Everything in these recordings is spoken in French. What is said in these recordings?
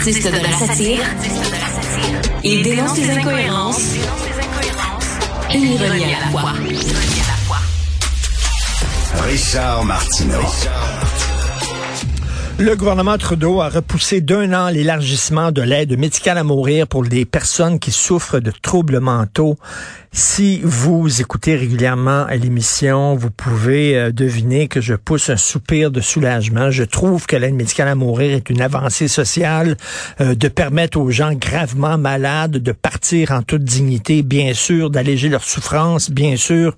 Artiste de la satire, il dénonce les incohérences et l'ironie à la fois. Richard Martineau. Le gouvernement Trudeau a repoussé d'1 an l'élargissement de l'aide médicale à mourir pour les personnes qui souffrent de troubles mentaux. Si vous écoutez régulièrement à l'émission, vous pouvez deviner que je pousse un soupir de soulagement. Je trouve que l'aide médicale à mourir est une avancée sociale, de permettre aux gens gravement malades de partir en toute dignité, bien sûr, d'alléger leur souffrance, bien sûr.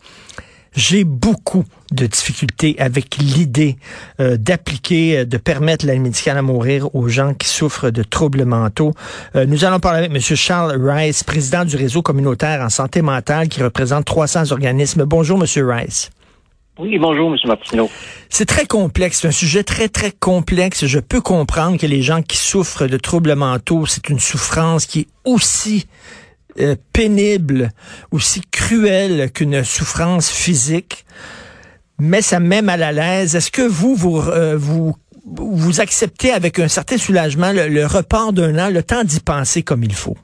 J'ai beaucoup de difficultés avec l'idée de permettre l'aide médicale à mourir aux gens qui souffrent de troubles mentaux. Nous allons parler avec M. Charles Rice, président du réseau communautaire en santé mentale qui représente 300 organismes. Bonjour, M. Rice. Oui, bonjour, M. Martineau. C'est très complexe, c'est un sujet très, très complexe. Je peux comprendre que les gens qui souffrent de troubles mentaux, c'est une souffrance qui est aussi pénible, aussi cruelle qu'une souffrance physique, mais ça me met mal à l'aise. Est-ce que vous acceptez avec un certain soulagement le report d'1 an, le temps d'y penser comme il faut?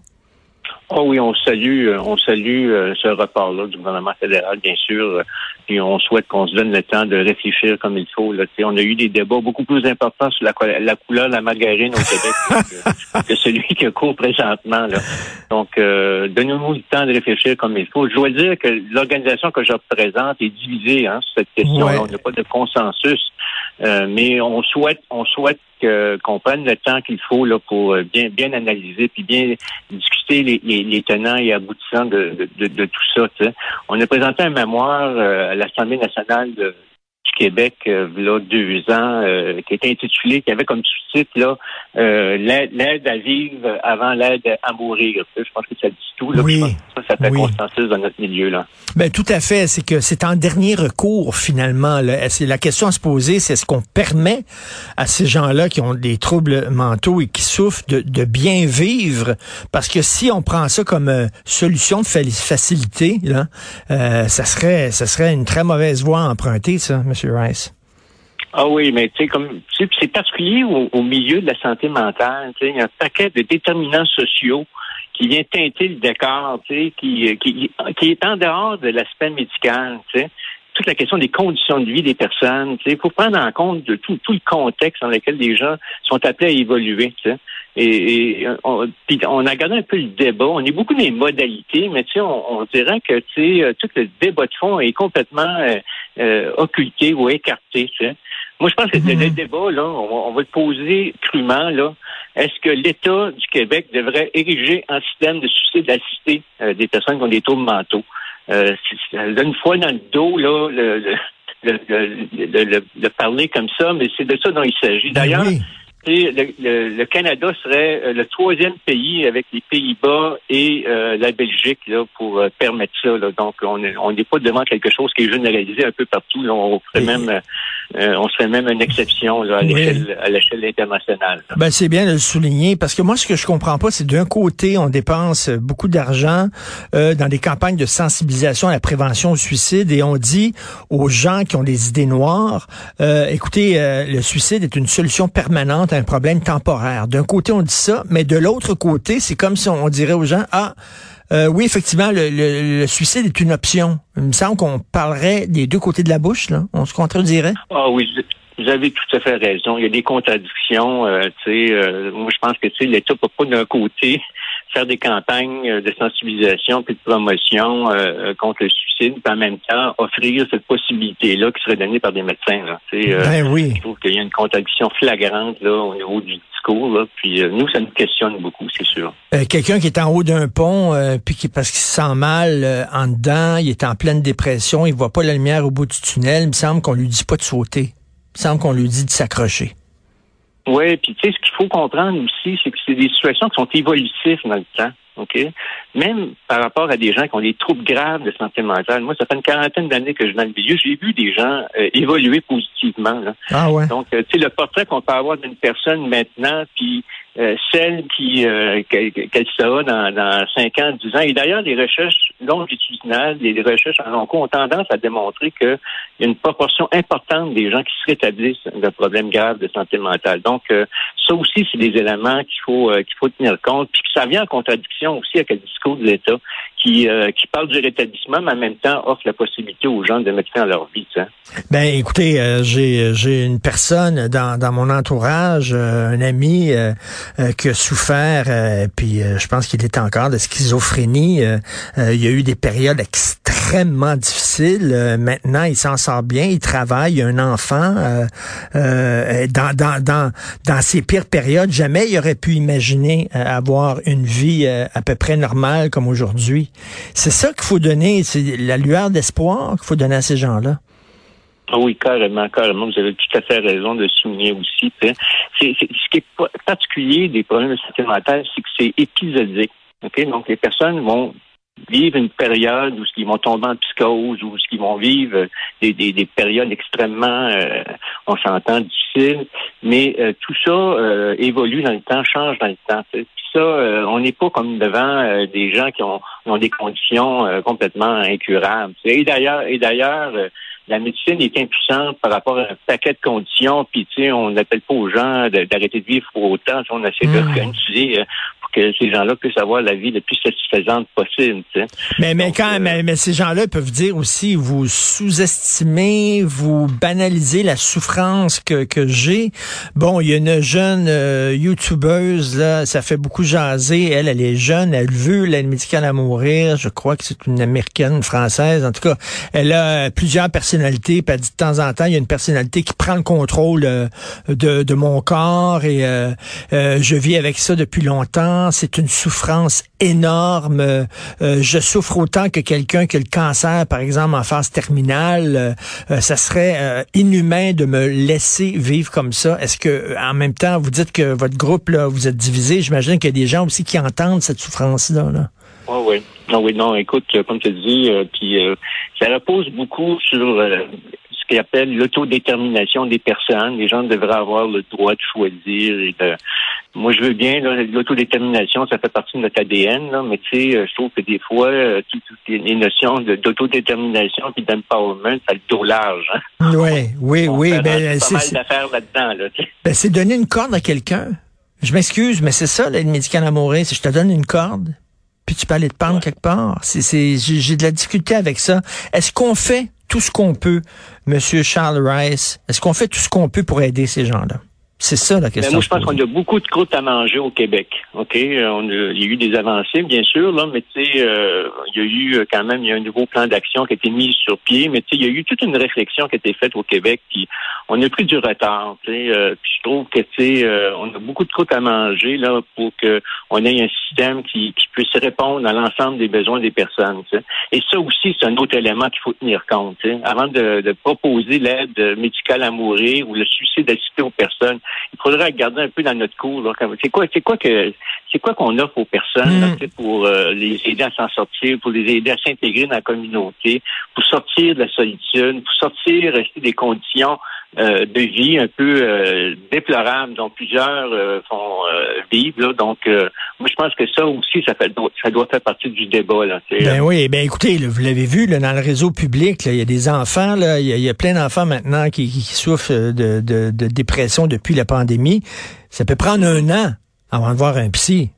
Oh oui, on salue ce report-là du gouvernement fédéral, bien sûr, puis on souhaite qu'on se donne le temps de réfléchir comme il faut. Là. On a eu des débats beaucoup plus importants sur la couleur de la margarine au Québec que celui qui court présentement. Là. Donc, donnez-nous le temps de réfléchir comme il faut. Je dois dire que l'organisation que je représente est divisée sur cette question. Ouais. On n'a pas de consensus, mais on souhaite qu'on prenne le temps qu'il faut là pour bien analyser puis bien discuter les tenants et aboutissants de tout ça. T'sais. On a présenté un mémoire à l'Assemblée nationale du Québec là 2 ans qui était intitulé, qui avait comme sous-titre là l'aide à vivre avant l'aide à mourir. Je pense que ça dit tout là. Oui. Ça fait consensus dans notre milieu là. Ben tout à fait, c'est que c'est en dernier recours finalement. Là. La question à se poser, c'est est-ce qu'on permet à ces gens-là qui ont des troubles mentaux et qui souffrent de bien vivre, parce que si on prend ça comme solution de facilité, là, ça serait une très mauvaise voie à emprunter, ça, M. Rice. Ah oui, mais tu sais, c'est particulier au milieu de la santé mentale. Tu sais, il y a un paquet de déterminants sociaux qui vient teinter le décor, tu sais, qui est en dehors de l'aspect médical, tu sais. Toute la question des conditions de vie des personnes, tu sais, faut prendre en compte de tout le contexte dans lequel les gens sont appelés à évoluer, tu sais. Et on a regardé un peu le débat. On est beaucoup dans les modalités, mais tu sais, on dirait que tu sais, tout le débat de fond est complètement occulté ou écarté, tu sais. Moi, je pense que le débat, là, on va le poser crûment, là. Est-ce que l'État du Québec devrait ériger un système de suicide assisté des personnes qui ont des troubles mentaux? Une fois dans le dos, là, de parler comme ça, mais c'est de ça dont il s'agit. D'ailleurs, le Canada serait le 3e pays avec les Pays-Bas et la Belgique là pour permettre ça. Là. Donc, on n'est pas devant quelque chose qui est généralisé un peu partout. Là. On serait même une exception là, à l'échelle internationale. Ben, c'est bien de le souligner parce que moi, ce que je comprends pas, c'est d'un côté, on dépense beaucoup d'argent dans des campagnes de sensibilisation à la prévention au suicide et on dit aux gens qui ont des idées noires, écoutez, le suicide est une solution permanente, un problème temporaire. D'un côté, on dit ça, mais de l'autre côté, c'est comme si on dirait aux gens, Oui, effectivement, le suicide est une option. Il me semble qu'on parlerait des deux côtés de la bouche, là. On se contredirait. Ah oui, vous avez tout à fait raison. Il y a des contradictions. Moi, je pense que l'État ne peut pas d'un côté faire des campagnes de sensibilisation puis de promotion contre le suicide, puis en même temps offrir cette possibilité-là qui serait donnée par des médecins. Là. Oui. Je trouve qu'il y a une contradiction flagrante là, au niveau du discours. Là, puis nous, ça nous questionne beaucoup, c'est sûr. Quelqu'un qui est en haut d'un pont, puis qui parce qu'il se sent mal en dedans, il est en pleine dépression, il voit pas la lumière au bout du tunnel, il me semble qu'on lui dit pas de sauter. Il me semble qu'on lui dit de s'accrocher. Oui, puis tu sais, ce qu'il faut comprendre aussi, c'est que c'est des situations qui sont évolutives dans le temps, OK? Même par rapport à des gens qui ont des troubles graves de santé mentale. Moi, ça fait une quarantaine d'années que je suis dans le milieu, j'ai vu des gens évoluer positivement. Là. Ah ouais. Donc, tu sais, le portrait qu'on peut avoir d'une personne maintenant, puis celle qui qu'elle sera dans 5 ans, 10 ans. Et d'ailleurs, les recherches longitudinales, les recherches en long cours ont tendance à démontrer qu'il y a une proportion importante des gens qui se rétablissent de problèmes graves de santé mentale. Donc, ça aussi, c'est des éléments qu'il faut tenir compte. Puis ça vient en contradiction aussi avec le discours de l'État qui parle du rétablissement, mais en même temps offre la possibilité aux gens de mettre fin à leur vie. T'sais. Ben, écoutez, j'ai une personne dans mon entourage, un ami qui a souffert, puis je pense qu'il est encore de schizophrénie. Il y a eu des périodes extrêmement difficiles. Maintenant, il s'en sort bien, il travaille, il a un enfant. Dans ses pires périodes, jamais il aurait pu imaginer avoir une vie à peu près normale comme aujourd'hui. C'est ça qu'il faut donner, c'est la lueur d'espoir qu'il faut donner à ces gens-là. Ah oui, carrément. Vous avez tout à fait raison de souligner aussi. C'est ce qui est particulier des problèmes de santé mentale, c'est que c'est épisodique. Okay? Donc, les personnes vont vivre une période où ils vont tomber en psychose, où ils vont vivre des périodes extrêmement, on s'entend, difficiles. Mais tout ça évolue dans le temps, change dans le temps. T'sais. Ça, on n'est pas comme devant des gens qui ont des conditions complètement incurables. T'sais. Et d'ailleurs, la médecine est impuissante par rapport à un paquet de conditions. Puis, tu sais, on n'appelle pas aux gens d'arrêter de vivre pour autant. On essaie de organiser pour que ces gens-là puissent avoir la vie la plus satisfaisante possible. T'sais. Mais ces gens-là peuvent dire aussi, vous sous-estimez, vous banalisez la souffrance que j'ai. Bon, il y a une jeune youtubeuse là, ça fait beaucoup jaser. Elle est jeune, elle veut l'aide médicale à mourir. Je crois que c'est une Américaine, une Française. En tout cas, elle a plusieurs personnes. Puis elle dit de temps en temps, il y a une personnalité qui prend le contrôle de mon corps et je vis avec ça depuis longtemps. C'est une souffrance énorme. Je souffre autant que quelqu'un qui a le cancer, par exemple, en phase terminale. Ça serait inhumain de me laisser vivre comme ça. Est-ce que, en même temps, vous dites que votre groupe, là, vous êtes divisé? J'imagine qu'il y a des gens aussi qui entendent cette souffrance-là, là. Oh oui. Non, oui, non, écoute, comme tu dis, puis ça repose beaucoup sur ce qu'on appelle l'autodétermination des personnes. Les gens devraient avoir le droit de choisir. Et moi, je veux bien, là, l'autodétermination, ça fait partie de notre ADN, là, mais tu sais, je trouve que des fois, toutes les notions d'autodétermination et d'empowerment, ça le tour large. Hein? Oui. C'est pas mal d'affaires là-dedans. Là, c'est donner une corde à quelqu'un. Je m'excuse, mais c'est ça, l'aide médicale à mourir, c'est je te donne une corde. Puis tu peux aller te pendre quelque part. J'ai de la difficulté avec ça. Est-ce qu'on fait tout ce qu'on peut, Monsieur Charles Rice? Est-ce qu'on fait tout ce qu'on peut pour aider ces gens-là? C'est ça la question. Mais moi, je pense qu'on a beaucoup de croûtes à manger au Québec. OK? Il y a eu des avancées, bien sûr, là, mais tu sais, il y a eu quand même un nouveau plan d'action qui a été mis sur pied, mais tu sais, il y a eu toute une réflexion qui a été faite au Québec, puis on a pris du retard. Tu sais, puis je trouve que tu sais, on a beaucoup de croûtes à manger là pour que on ait un système qui puisse répondre à l'ensemble des besoins des personnes. Tu sais. Et ça aussi, c'est un autre élément qu'il faut tenir compte. Tu sais. Avant de proposer l'aide médicale à mourir ou le suicide assisté aux personnes. Il faudrait regarder un peu dans notre cours. Là. C'est quoi qu'on offre aux personnes là, pour les aider à s'en sortir, pour les aider à s'intégrer dans la communauté, pour sortir de la solitude, pour sortir des conditions de vie un peu déplorables dont plusieurs font vivre. Là. Donc, moi, je pense que ça aussi, ça doit faire partie du débat. Là, oui, écoutez, là, vous l'avez vu là, dans le réseau public, il y a des enfants, il y a plein d'enfants maintenant qui souffrent de dépression depuis la pandémie. Ça peut prendre 1 an avant de voir un psy.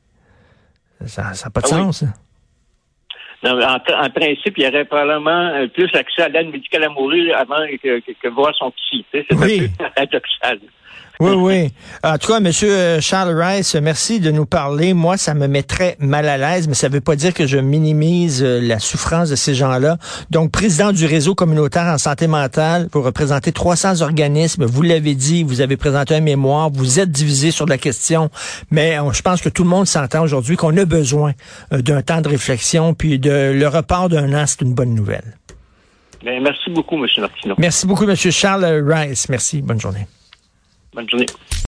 Ça n'a pas de sens. Oui. En principe, il y aurait probablement plus accès à l'aide médicale à mourir avant que voir son psy. C'est un peu paradoxal. Oui, oui. En tout cas, M. Charles Rice, merci de nous parler. Moi, ça me mettrait mal à l'aise, mais ça ne veut pas dire que je minimise la souffrance de ces gens-là. Donc, président du réseau communautaire en santé mentale, vous représentez 300 organismes. Vous l'avez dit, vous avez présenté un mémoire, vous êtes divisé sur la question, mais je pense que tout le monde s'entend aujourd'hui qu'on a besoin d'un temps de réflexion, puis le report d'un an, c'est une bonne nouvelle. Bien, merci beaucoup, M. Martineau. Merci beaucoup, M. Charles Rice. Merci. Bonne journée. Bonne journée.